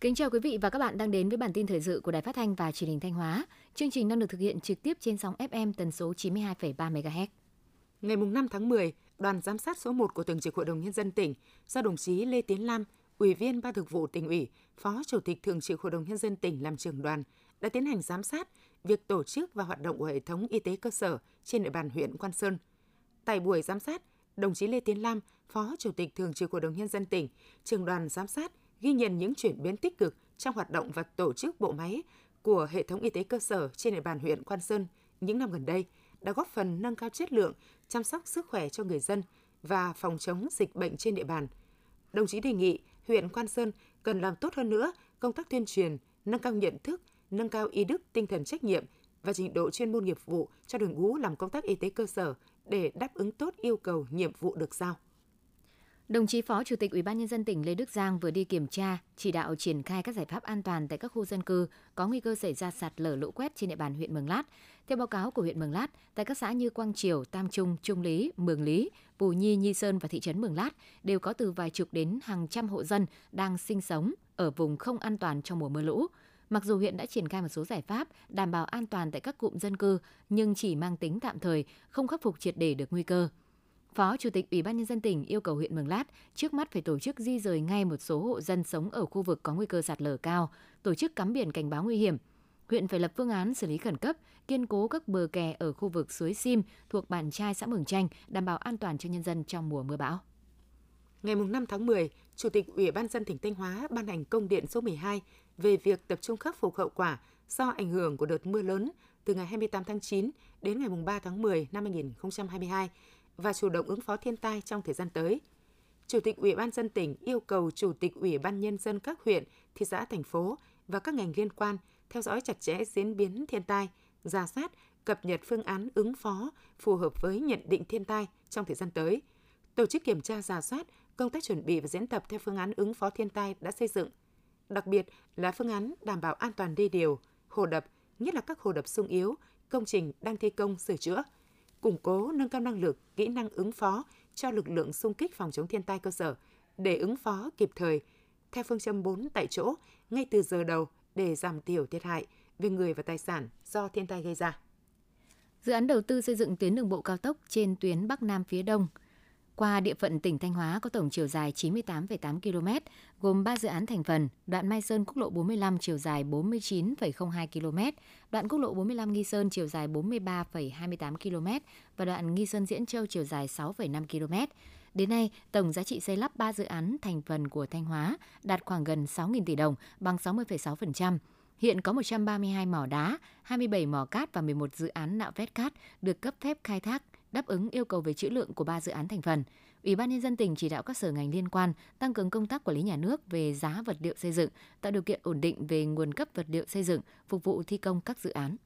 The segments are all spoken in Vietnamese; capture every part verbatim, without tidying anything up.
Kính chào quý vị và các bạn đang đến với bản tin thời sự của Đài Phát thanh và Truyền hình Thanh Hóa. Chương trình đang được thực hiện trực tiếp trên sóng ép em tần số chín mươi hai phẩy ba mê ga héc. Ngày năm tháng mười, Đoàn giám sát số một của Thường trực Hội đồng Nhân dân tỉnh do đồng chí Lê Tiến Lam, Ủy viên Ban Thường vụ Tỉnh ủy, Phó Chủ tịch Thường trực Hội đồng Nhân dân tỉnh làm trưởng đoàn, đã tiến hành giám sát việc tổ chức và hoạt động của hệ thống y tế cơ sở trên địa bàn huyện Quan Sơn. Tại buổi giám sát, đồng chí Lê Tiến Lam, Phó Chủ tịch Thường trực Hội đồng Nhân dân tỉnh, trưởng đoàn giám sát ghi nhận những chuyển biến tích cực trong hoạt động và tổ chức bộ máy của hệ thống y tế cơ sở trên địa bàn huyện Quan Sơn những năm gần đây đã góp phần nâng cao chất lượng chăm sóc sức khỏe cho người dân và phòng chống dịch bệnh trên địa bàn. Đồng chí đề nghị huyện Quan Sơn cần làm tốt hơn nữa công tác tuyên truyền, nâng cao nhận thức, nâng cao ý đức, tinh thần trách nhiệm và trình độ chuyên môn nghiệp vụ cho đội ngũ làm công tác y tế cơ sở để đáp ứng tốt yêu cầu nhiệm vụ được giao. Đồng chí Phó Chủ tịch Ủy ban Nhân dân tỉnh Lê Đức Giang vừa đi kiểm tra, chỉ đạo triển khai các giải pháp an toàn tại các khu dân cư có nguy cơ xảy ra sạt lở lũ quét trên địa bàn huyện Mường Lát. Theo báo cáo của huyện Mường Lát, tại các xã như Quang Triều, Tam Trung, Trung Lý, Mường Lý, Pù Nhi, Nhi Sơn và thị trấn Mường Lát đều có từ vài chục đến hàng trăm hộ dân đang sinh sống ở vùng không an toàn trong mùa mưa lũ. Mặc dù huyện đã triển khai một số giải pháp đảm bảo an toàn tại các cụm dân cư nhưng chỉ mang tính tạm thời, không khắc phục triệt để được nguy cơ. Phó Chủ tịch Ủy ban Nhân dân tỉnh yêu cầu huyện Mường Lát trước mắt phải tổ chức di dời ngay một số hộ dân sống ở khu vực có nguy cơ sạt lở cao, tổ chức cắm biển cảnh báo nguy hiểm. Huyện phải lập phương án xử lý khẩn cấp, kiên cố các bờ kè ở khu vực suối Sim thuộc bản Trai, xã Mường Tranh, đảm bảo an toàn cho nhân dân trong mùa mưa bão. Ngày năm tháng mười, Chủ tịch Ủy ban nhân dân tỉnh Thanh Hóa ban hành công điện số mười hai về việc tập trung khắc phục hậu quả do ảnh hưởng của đợt mưa lớn từ ngày hai mươi tám tháng chín đến ngày ba tháng mười năm hai nghìn không trăm hai mươi hai. Và chủ động ứng phó thiên tai trong thời gian tới. Chủ tịch Ủy ban nhân dân tỉnh yêu cầu Chủ tịch Ủy ban nhân dân các huyện, thị xã, thành phố và các ngành liên quan theo dõi chặt chẽ diễn biến thiên tai, rà soát, cập nhật phương án ứng phó phù hợp với nhận định thiên tai trong thời gian tới, tổ chức kiểm tra rà soát công tác chuẩn bị và diễn tập theo phương án ứng phó thiên tai đã xây dựng, đặc biệt là phương án đảm bảo an toàn đê điều, hồ đập, nhất là các hồ đập sung yếu, công trình đang thi công sửa chữa. Củng cố nâng cao năng lực, kỹ năng ứng phó cho lực lượng xung kích phòng chống thiên tai cơ sở để ứng phó kịp thời theo phương châm bốn tại chỗ ngay từ giờ đầu để giảm thiểu thiệt hại về người và tài sản do thiên tai gây ra. Dự án đầu tư xây dựng tuyến đường bộ cao tốc trên tuyến Bắc Nam phía Đông qua địa phận tỉnh Thanh Hóa có tổng chiều dài chín mươi tám phẩy tám ki lô mét, gồm ba dự án thành phần, đoạn Mai Sơn quốc lộ bốn mươi lăm chiều dài bốn mươi chín phẩy không hai ki lô mét, đoạn quốc lộ bốn mươi lăm Nghi Sơn chiều dài bốn mươi ba phẩy hai mươi tám ki lô mét và đoạn Nghi Sơn Diễn Châu chiều dài sáu phẩy năm ki lô mét. Đến nay, tổng giá trị xây lắp ba dự án thành phần của Thanh Hóa đạt khoảng gần sáu nghìn tỷ đồng, bằng sáu mươi phẩy sáu phần trăm. Hiện có một trăm ba mươi hai mỏ đá, hai mươi bảy mỏ cát và mười một dự án nạo vét cát được cấp phép khai thác, đáp ứng yêu cầu về trữ lượng của ba dự án thành phần. Ủy ban nhân dân tỉnh chỉ đạo các sở ngành liên quan tăng cường công tác quản lý nhà nước về giá vật liệu xây dựng, tạo điều kiện ổn định về nguồn cấp vật liệu xây dựng phục vụ thi công các dự án.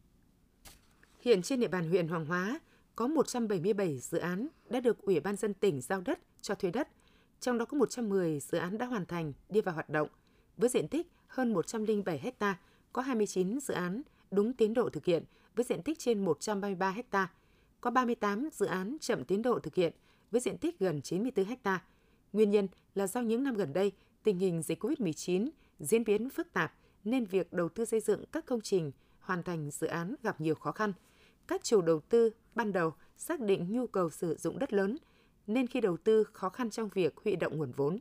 Hiện trên địa bàn huyện Hoàng Hóa có một trăm bảy mươi bảy dự án đã được Ủy ban nhân dân tỉnh giao đất cho thuê đất, trong đó có một trăm mười dự án đã hoàn thành đi vào hoạt động với diện tích hơn một trăm lẻ bảy héc ta, có hai mươi chín dự án đúng tiến độ thực hiện với diện tích trên một trăm ba mươi ba héc ta. Có ba mươi tám dự án chậm tiến độ thực hiện với diện tích gần chín mươi tư héc ta. Nguyên nhân là do những năm gần đây, tình hình dịch covid mười chín diễn biến phức tạp nên việc đầu tư xây dựng các công trình, hoàn thành dự án gặp nhiều khó khăn. Các chủ đầu tư ban đầu xác định nhu cầu sử dụng đất lớn nên khi đầu tư khó khăn trong việc huy động nguồn vốn.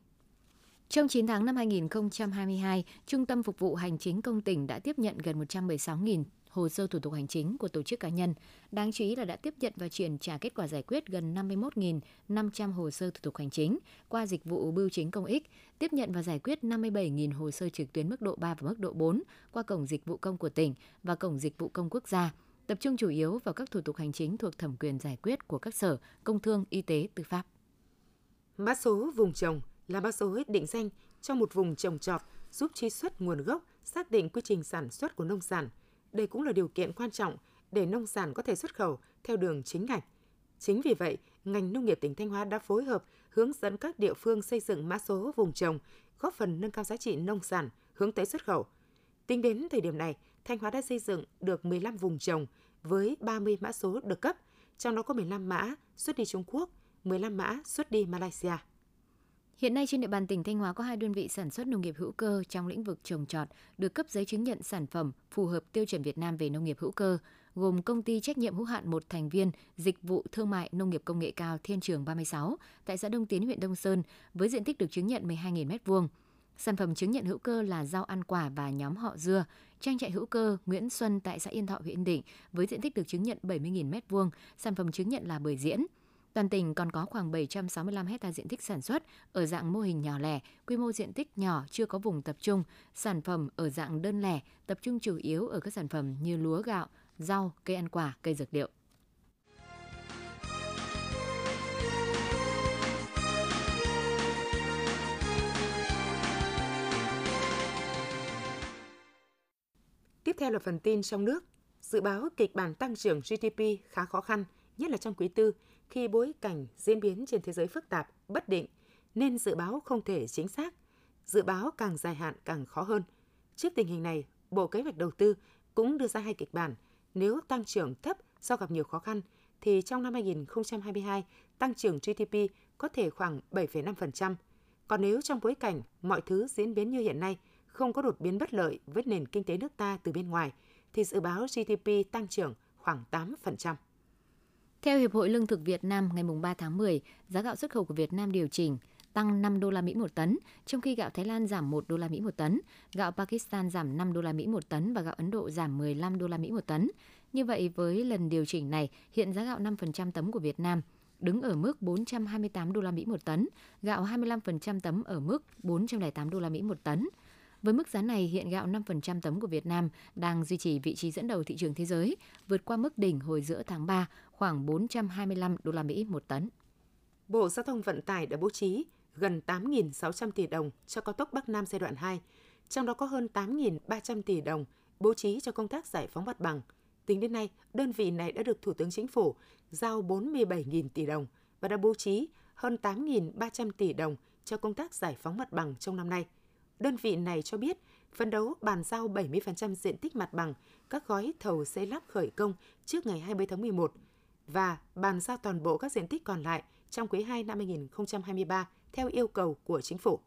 Trong chín tháng năm hai nghìn không trăm hai mươi hai, Trung tâm Phục vụ Hành chính Công tỉnh đã tiếp nhận gần một trăm mười sáu nghìn hồ sơ thủ tục hành chính của tổ chức cá nhân. Đáng chú ý là đã tiếp nhận và chuyển trả kết quả giải quyết gần năm mươi mốt nghìn năm trăm hồ sơ thủ tục hành chính qua dịch vụ bưu chính công ích, tiếp nhận và giải quyết năm mươi bảy nghìn hồ sơ trực tuyến mức độ ba và mức độ bốn qua cổng dịch vụ công của tỉnh và cổng dịch vụ công quốc gia, tập trung chủ yếu vào các thủ tục hành chính thuộc thẩm quyền giải quyết của các sở, công thương, y tế, tư pháp. Mã số vùng trồng là mã số định danh cho một vùng trồng trọt giúp truy xuất nguồn gốc, xác định quy trình sản xuất của nông sản. Đây cũng là điều kiện quan trọng để nông sản có thể xuất khẩu theo đường chính ngạch. Chính vì vậy, ngành nông nghiệp tỉnh Thanh Hóa đã phối hợp hướng dẫn các địa phương xây dựng mã số vùng trồng, góp phần nâng cao giá trị nông sản hướng tới xuất khẩu. Tính đến thời điểm này, Thanh Hóa đã xây dựng được mười lăm vùng trồng với ba mươi mã số được cấp, trong đó có mười lăm mã xuất đi Trung Quốc, mười lăm mã xuất đi Malaysia. Hiện nay trên địa bàn tỉnh Thanh Hóa có hai đơn vị sản xuất nông nghiệp hữu cơ trong lĩnh vực trồng trọt được cấp giấy chứng nhận sản phẩm phù hợp tiêu chuẩn Việt Nam về nông nghiệp hữu cơ, gồm công ty trách nhiệm hữu hạn một thành viên dịch vụ thương mại nông nghiệp công nghệ cao Thiên Trường ba mươi sáu tại xã Đông Tiến, huyện Đông Sơn với diện tích được chứng nhận mười hai nghìn mét vuông. Sản phẩm chứng nhận hữu cơ là rau ăn quả và nhóm họ dưa. Trang trại hữu cơ Nguyễn Xuân tại xã Yên Thọ, huyện Yên Định với diện tích được chứng nhận bảy mươi nghìn mét vuông, sản phẩm chứng nhận là bưởi diễn. Toàn tỉnh còn có khoảng bảy trăm sáu mươi lăm hectare diện tích sản xuất ở dạng mô hình nhỏ lẻ, quy mô diện tích nhỏ chưa có vùng tập trung, sản phẩm ở dạng đơn lẻ, tập trung chủ yếu ở các sản phẩm như lúa gạo, rau, cây ăn quả, cây dược liệu. Tiếp theo là phần tin trong nước. Dự báo kịch bản tăng trưởng giê đê pê khá khó khăn, nhất là trong quý tư, khi bối cảnh diễn biến trên thế giới phức tạp, bất định, nên dự báo không thể chính xác. Dự báo càng dài hạn càng khó hơn. Trước tình hình này, Bộ Kế hoạch Đầu tư cũng đưa ra hai kịch bản. Nếu tăng trưởng thấp do gặp nhiều khó khăn, thì trong năm hai nghìn không trăm hai mươi hai, tăng trưởng giê đê pê có thể khoảng bảy phẩy năm phần trăm. Còn nếu trong bối cảnh mọi thứ diễn biến như hiện nay, không có đột biến bất lợi với nền kinh tế nước ta từ bên ngoài, thì dự báo giê đê pê tăng trưởng khoảng tám phần trăm. Theo Hiệp hội Lương thực Việt Nam, ngày ba tháng mười, giá gạo xuất khẩu của Việt Nam điều chỉnh tăng năm đô la Mỹ một tấn, trong khi gạo Thái Lan giảm một đô la Mỹ một tấn, gạo Pakistan giảm năm đô la Mỹ một tấn và gạo Ấn Độ giảm mười lăm đô la Mỹ một tấn. Như vậy với lần điều chỉnh này, hiện giá gạo năm phần trăm tấm của Việt Nam đứng ở mức bốn trăm hai mươi tám đô la Mỹ một tấn, gạo hai mươi lăm phần trăm tấm ở mức bốn trăm lẻ tám đô la Mỹ một tấn. Với mức giá này, hiện gạo năm phần trăm tấm của Việt Nam đang duy trì vị trí dẫn đầu thị trường thế giới, vượt qua mức đỉnh hồi giữa tháng ba khoảng bốn trăm hai mươi lăm đô la Mỹ một tấn. Bộ Giao thông Vận tải đã bố trí gần tám nghìn sáu trăm tỷ đồng cho cao tốc Bắc Nam giai đoạn hai, trong đó có hơn tám nghìn ba trăm tỷ đồng bố trí cho công tác giải phóng mặt bằng. Tính đến nay, đơn vị này đã được Thủ tướng Chính phủ giao bốn mươi bảy nghìn tỷ đồng và đã bố trí hơn tám nghìn ba trăm tỷ đồng cho công tác giải phóng mặt bằng trong năm nay. Đơn vị này cho biết, phấn đấu bàn giao bảy mươi phần trăm diện tích mặt bằng, các gói thầu xây lắp khởi công trước ngày hai mươi tháng mười một và bàn giao toàn bộ các diện tích còn lại trong quý hai năm hai nghìn không trăm hai mươi ba theo yêu cầu của Chính phủ.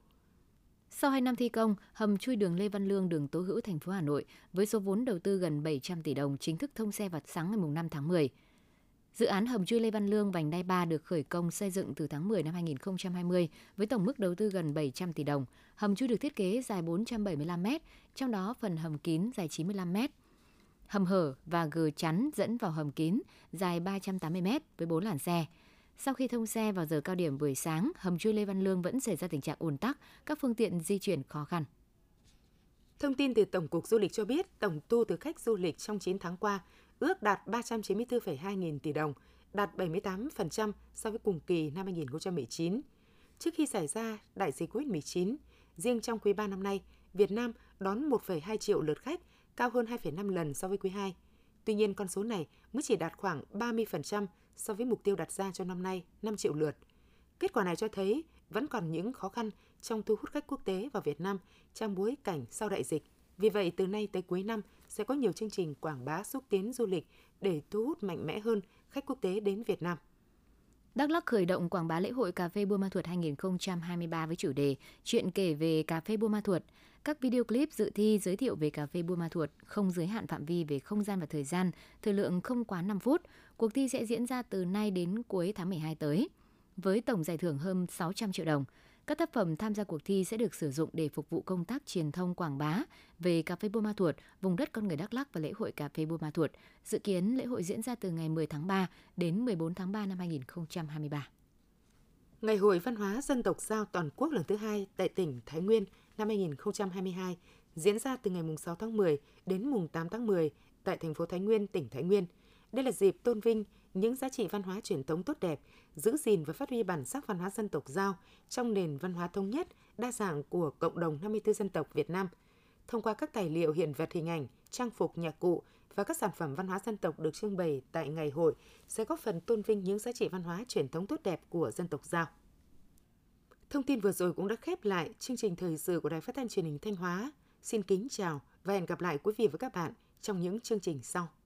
Sau hai năm thi công, hầm chui đường Lê Văn Lương, đường Tố Hữu, thành phố Hà Nội với số vốn đầu tư gần bảy trăm tỷ đồng chính thức thông xe vào sáng ngày năm tháng mười. Dự án hầm chui Lê Văn Lương vành đai ba được khởi công xây dựng từ tháng mười năm hai nghìn không trăm hai mươi với tổng mức đầu tư gần bảy trăm tỷ đồng. Hầm chui được thiết kế dài bốn trăm bảy mươi lăm mét, trong đó phần hầm kín dài chín mươi lăm mét. Hầm hở và gờ chắn dẫn vào hầm kín dài ba trăm tám mươi mét với bốn làn xe. Sau khi thông xe vào giờ cao điểm buổi sáng, hầm chui Lê Văn Lương vẫn xảy ra tình trạng ùn tắc, các phương tiện di chuyển khó khăn. Thông tin từ Tổng cục Du lịch cho biết, tổng thu từ khách du lịch trong chín tháng qua ước đạt ba trăm chín mươi tư phẩy hai nghìn tỷ đồng, đạt bảy mươi tám phần trăm so với cùng kỳ năm hai nghìn không trăm mười chín. Trước khi xảy ra đại dịch covid mười chín, riêng trong quý ba năm nay, Việt Nam đón một phẩy hai triệu lượt khách, cao hơn hai phẩy năm lần so với quý hai. Tuy nhiên, con số này mới chỉ đạt khoảng ba mươi phần trăm so với mục tiêu đặt ra cho năm nay, năm triệu lượt. Kết quả này cho thấy vẫn còn những khó khăn trong thu hút khách quốc tế vào Việt Nam trong bối cảnh sau đại dịch. Vì vậy, từ nay tới cuối năm sẽ có nhiều chương trình quảng bá xúc tiến du lịch để thu hút mạnh mẽ hơn khách quốc tế đến Việt Nam. Đắk Lắk khởi động quảng bá lễ hội cà phê Buôn Ma Thuột hai nghìn không trăm hai mươi ba với chủ đề Chuyện kể về cà phê Buôn Ma Thuột. Các video clip dự thi giới thiệu về cà phê Buôn Ma Thuột không giới hạn phạm vi về không gian và thời gian, thời lượng không quá năm phút. Cuộc thi sẽ diễn ra từ nay đến cuối tháng mười hai tới, với tổng giải thưởng hơn sáu trăm triệu đồng. Các tác phẩm tham gia cuộc thi sẽ được sử dụng để phục vụ công tác truyền thông quảng bá về cà phê Buôn Ma Thuột, vùng đất con người Đắk Lắk và lễ hội cà phê Buôn Ma Thuột. Dự kiến lễ hội diễn ra từ ngày mười tháng ba đến mười bốn tháng ba năm hai nghìn không trăm hai mươi ba. Ngày hội văn hóa dân tộc Dao toàn quốc lần thứ hai tại tỉnh Thái Nguyên năm hai nghìn không trăm hai mươi hai diễn ra từ ngày sáu tháng mười đến tám tháng mười tại thành phố Thái Nguyên, tỉnh Thái Nguyên. Đây là dịp tôn vinh những giá trị văn hóa truyền thống tốt đẹp, giữ gìn và phát huy bản sắc văn hóa dân tộc Dao trong nền văn hóa thống nhất, đa dạng của cộng đồng năm mươi tư dân tộc Việt Nam. Thông qua các tài liệu hiện vật, hình ảnh, trang phục, nhạc cụ và các sản phẩm văn hóa dân tộc được trưng bày tại ngày hội sẽ góp phần tôn vinh những giá trị văn hóa truyền thống tốt đẹp của dân tộc Dao. Thông tin vừa rồi cũng đã khép lại chương trình thời sự của Đài Phát thanh Truyền hình Thanh Hóa. Xin kính chào và hẹn gặp lại quý vị và các bạn trong những chương trình sau.